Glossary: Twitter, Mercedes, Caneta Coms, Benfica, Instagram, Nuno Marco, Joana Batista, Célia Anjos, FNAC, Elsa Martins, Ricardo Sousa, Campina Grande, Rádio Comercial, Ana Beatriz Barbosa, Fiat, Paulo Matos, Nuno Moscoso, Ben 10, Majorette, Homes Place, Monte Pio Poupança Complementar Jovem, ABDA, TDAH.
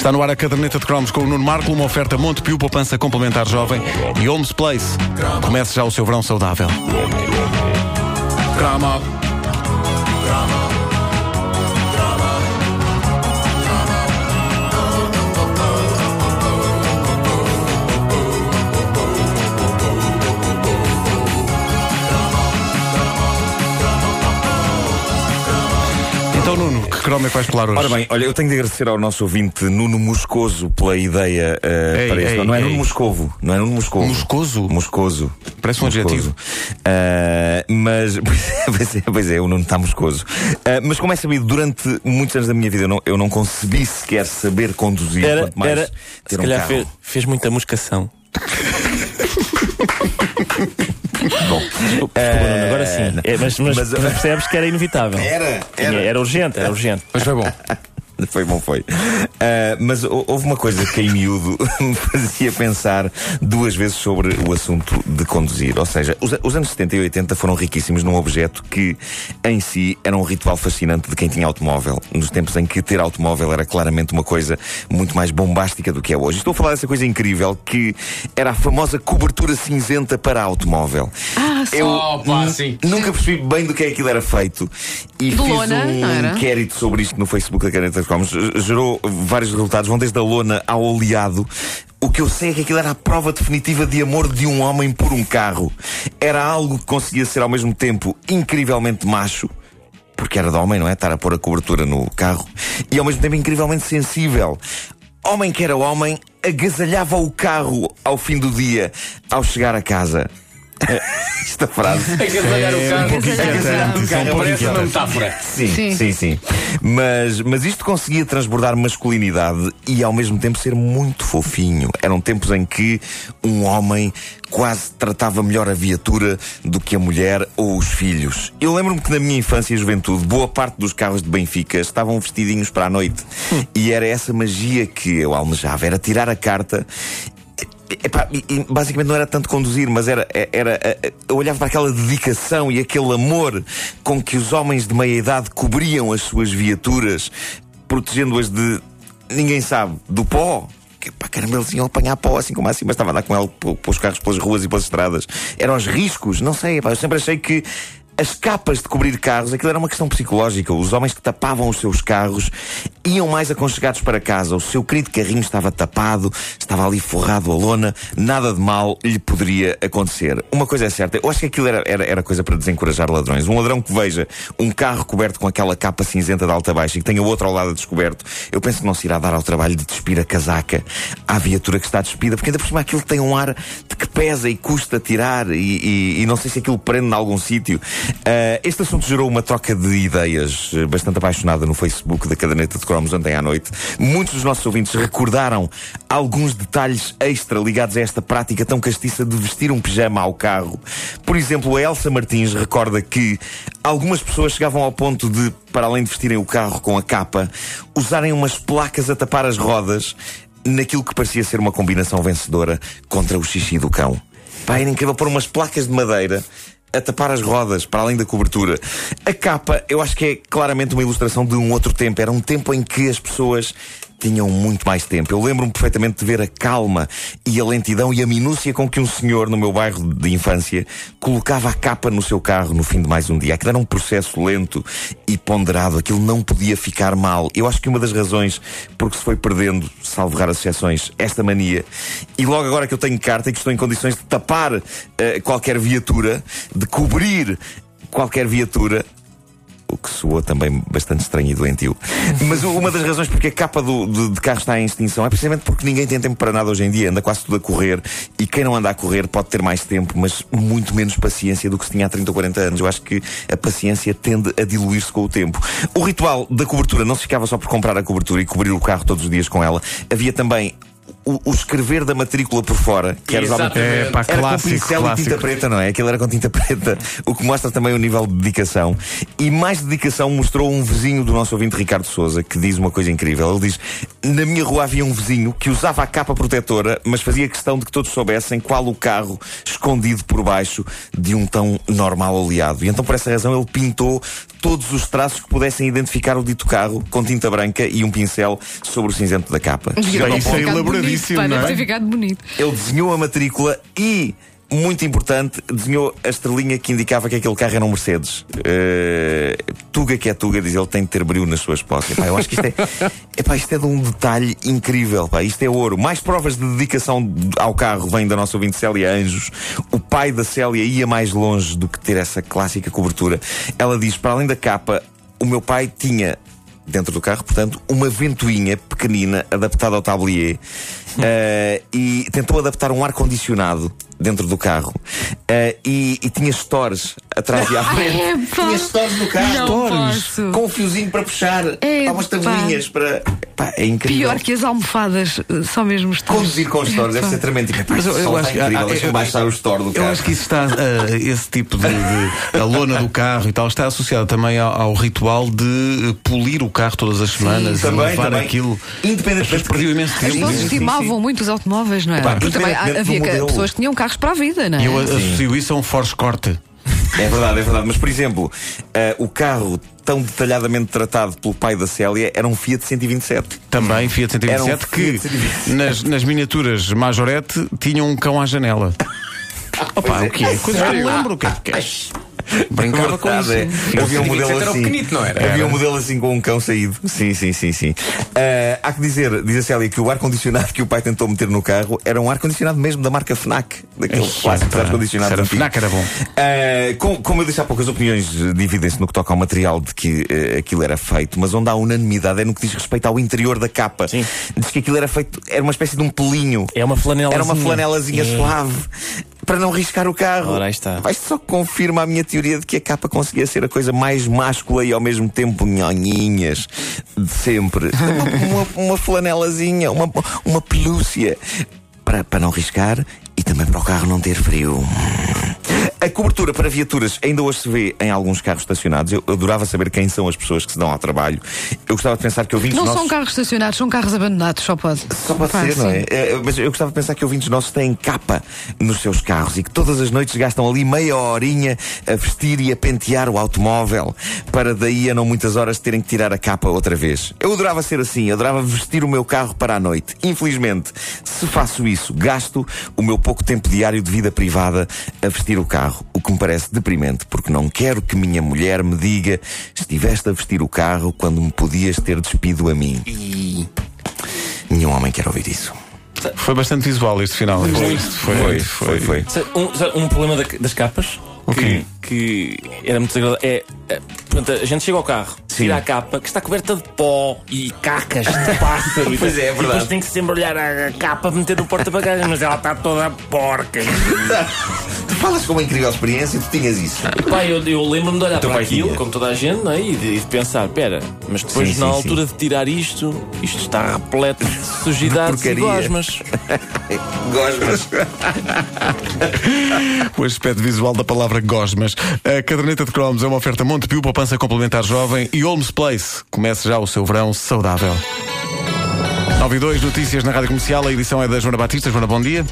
Está no ar a caderneta de cromos com o Nuno Marco, uma oferta Monte Pio Poupança Complementar Jovem e Homes Place. Comece já o seu verão saudável. Cromo. Então, Nuno, que cromo é que vais falar hoje? Ora bem, olha, eu tenho de agradecer ao nosso ouvinte Nuno Moscoso pela ideia para isso. Não é Nuno Moscovo, não é Nuno Moscovo. Moscoso? Moscoso. Parece um adjetivo. Mas, pois é, o Nuno está moscoso. Mas como é sabido, durante muitos anos da minha vida eu não concebi sequer saber conduzir. Se calhar fez muita moscação. Bom, agora sim. Mas percebes que era inevitável. Era urgente. Mas foi bom. Foi. Mas houve uma coisa que em miúdo me fazia pensar duas vezes sobre o assunto de conduzir. Ou seja, os anos 70 e 80 foram riquíssimos num objeto que em si era um ritual fascinante de quem tinha automóvel, nos tempos em que ter automóvel era claramente uma coisa muito mais bombástica do que é hoje. Estou a falar dessa coisa incrível que era a famosa cobertura cinzenta para automóvel. Nunca percebi bem do que é que aquilo era feito. E Lona, fiz um inquérito sobre isto no Facebook da Caneta Coms. Gerou vários resultados, vão desde a lona ao oleado. O que eu sei é que aquilo era a prova definitiva de amor de um homem por um carro. Era algo que conseguia ser ao mesmo tempo incrivelmente macho, porque era de homem, não é? Estar a pôr a cobertura no carro. E ao mesmo tempo incrivelmente sensível. Homem que era homem, agasalhava o carro ao fim do dia, ao chegar a casa. Esta frase. Agasalhar o carro parece uma metáfora. Sim. Mas isto conseguia transbordar masculinidade e ao mesmo tempo ser muito fofinho. Eram tempos em que um homem quase tratava melhor a viatura do que a mulher ou os filhos. Eu lembro-me que na minha infância e juventude boa parte dos carros de Benfica estavam vestidinhos para a noite. E era essa magia que eu almejava. Era tirar a carta. Basicamente não era tanto conduzir, mas eu olhava para aquela dedicação e aquele amor com que os homens de meia idade cobriam as suas viaturas, protegendo-as de, ninguém sabe, do pó. Caramba, eles iam apanhar pó assim como assim, mas estava a andar com ele pelos carros, pelas ruas e pelas estradas. Eram os riscos, não sei, eu sempre achei que as capas de cobrir carros, aquilo era uma questão psicológica. Os homens que tapavam os seus carros iam mais aconchegados para casa. O seu querido carrinho estava tapado, estava ali forrado a lona, nada de mal lhe poderia acontecer. Uma coisa é certa, eu acho que aquilo era coisa para desencorajar ladrões. Um ladrão que veja um carro coberto com aquela capa cinzenta de alta baixa e que tenha o outro ao lado descoberto, eu penso que não se irá dar ao trabalho de despir a casaca à viatura que está despida, porque ainda por cima aquilo tem um ar de que pesa e custa tirar e não sei se aquilo prende em algum sítio. Este assunto gerou uma troca de ideias bastante apaixonada no Facebook da Caderneta de Cromos ontem à noite. Muitos dos nossos ouvintes recordaram alguns detalhes extra ligados a esta prática tão castiça de vestir um pijama ao carro. Por exemplo, a Elsa Martins recorda que algumas pessoas chegavam ao ponto de, para além de vestirem o carro com a capa, usarem umas placas a tapar as rodas naquilo que parecia ser uma combinação vencedora contra o xixi do cão. Era incrível pôr umas placas de madeira a tapar as rodas, para além da cobertura. A capa, eu acho que é claramente uma ilustração de um outro tempo. Era um tempo em que as pessoas tinham muito mais tempo. Eu lembro-me perfeitamente de ver a calma e a lentidão e a minúcia com que um senhor no meu bairro de infância colocava a capa no seu carro no fim de mais um dia. Aquilo era um processo lento e ponderado. Aquilo não podia ficar mal. Eu acho que uma das razões porque se foi perdendo, salvo raras exceções, esta mania, e logo agora que eu tenho carta e que estou em condições de tapar qualquer viatura, de cobrir qualquer viatura, o que soou também bastante estranho e doentio. Mas uma das razões porque a capa de carro está em extinção é precisamente porque ninguém tem tempo para nada hoje em dia. Anda quase tudo a correr. E quem não anda a correr pode ter mais tempo, mas muito menos paciência do que se tinha há 30 ou 40 anos. Eu acho que a paciência tende a diluir-se com o tempo. O ritual da cobertura não se ficava só por comprar a cobertura e cobrir o carro todos os dias com ela. Havia também o escrever da matrícula por fora, que era usado com pincel e tinta preta, não é? Aquilo era com tinta preta, o que mostra também o nível de dedicação. E mais dedicação mostrou um vizinho do nosso ouvinte Ricardo Sousa, que diz uma coisa incrível. Ele diz: na minha rua havia um vizinho que usava a capa protetora, mas fazia questão de que todos soubessem qual o carro escondido por baixo de um tão normal oleado. E então, por essa razão, ele pintou todos os traços que pudessem identificar o dito carro com tinta branca e um pincel sobre o cinzento da capa. Isso é elaboradíssimo, não é? Ele desenhou a matrícula e, muito importante, desenhou a estrelinha que indicava que aquele carro era um Mercedes. Tuga que é Tuga, diz ele, tem de ter brilho nas suas posses. Epá, eu acho que isto isto é de um detalhe incrível. Epá, isto é ouro. Mais provas de dedicação ao carro vêm da nossa ouvinte Célia Anjos. O pai da Célia ia mais longe do que ter essa clássica cobertura. Ela diz: para além da capa, o meu pai tinha, dentro do carro, portanto, uma ventoinha pequenina adaptada ao tablier e tentou adaptar um ar-condicionado dentro do carro e tinha stores atrás e à frente. Tinha stores no carro, stores, com um fiozinho para puxar, algumas tabelinhas para... Pá, é incrível. Pior que as almofadas, só mesmo stores. Conduzir com stores deve ser tremendo. Mas eu acho que deixa-me baixar o store do carro. Eu acho que isso está, esse tipo de a lona do carro e tal, está associado também ao ritual de polir o carro todas as semanas. Sim, e levar aquilo. Independentemente, perdiu imenso tempo. As pessoas estimavam muito os automóveis, não é? Porque também havia pessoas que tinham carros para a vida, não é? Eu associo isso a um Force Corte. É verdade, é verdade. Mas, por exemplo, o carro tão detalhadamente tratado pelo pai da Célia era um Fiat 127. Também Fiat 127, era um que Fiat 127. Nas miniaturas Majorette tinha um cão à janela. Opa, o que é? Coisa que eu não lembro. O que é que é? Brincava com isso. Havia um modelo assim. Era pequenito, não era? Havia um modelo assim com um cão saído. Sim. Há que dizer, diz a Célia, que o ar-condicionado que o pai tentou meter no carro era um ar-condicionado mesmo da marca FNAC, daquele clássico ar-condicionado. Era FNAC, era bom. Como eu disse há pouco, as opiniões dividem-se no que toca ao material de que aquilo era feito, mas onde há unanimidade é no que diz respeito ao interior da capa. Sim. Diz que aquilo era feito, era uma espécie de um pelinho. Era uma flanelazinha suave, para não riscar o carro. Ora, aí está. Mas só confirma a minha teoria de que a capa conseguia ser a coisa mais máscula e ao mesmo tempo nhonhinhas de sempre. uma flanelazinha, uma pelúcia, para não riscar e também para o carro não ter frio. A cobertura para viaturas ainda hoje se vê em alguns carros estacionados. Eu adorava saber quem são as pessoas que se dão ao trabalho. Eu gostava de pensar que ouvintes nossos... Não são carros estacionados, são carros abandonados, só pode. Só pode ser, não é? Mas eu gostava de pensar que ouvintes nossos têm capa nos seus carros e que todas as noites gastam ali meia horinha a vestir e a pentear o automóvel para daí a não muitas horas terem que tirar a capa outra vez. Eu adorava ser assim, eu adorava vestir o meu carro para a noite. Infelizmente, se faço isso, gasto o meu pouco tempo diário de vida privada a vestir o carro. O que me parece deprimente, porque não quero que minha mulher me diga: estiveste a vestir o carro quando me podias ter despido a mim. E nenhum homem quer ouvir isso. Foi bastante visual este final. Foi. Um problema das capas que era muito desagradável. Portanto, a gente chega ao carro, tira a capa, que está coberta de pó e cacas de pássaro. Pois é, é verdade. E depois tem que se embrulhar a capa, meter no porta-bagagens, mas ela está toda porca. Tu falas com uma incrível experiência e tu tinhas isso. Pá, eu lembro-me de olhar para aquilo, como toda a gente, né, e de pensar: pera, mas depois na altura de tirar isto está repleto de sujidades e gosmas. Gosmas. O aspecto visual da palavra gosmas. A caderneta de cromos é uma oferta Monte Pio Poupança Complementar Jovem e Homes Place. Comece já o seu verão saudável. 9:02, notícias na Rádio Comercial. A edição é da Joana Batista. Joana, bom dia.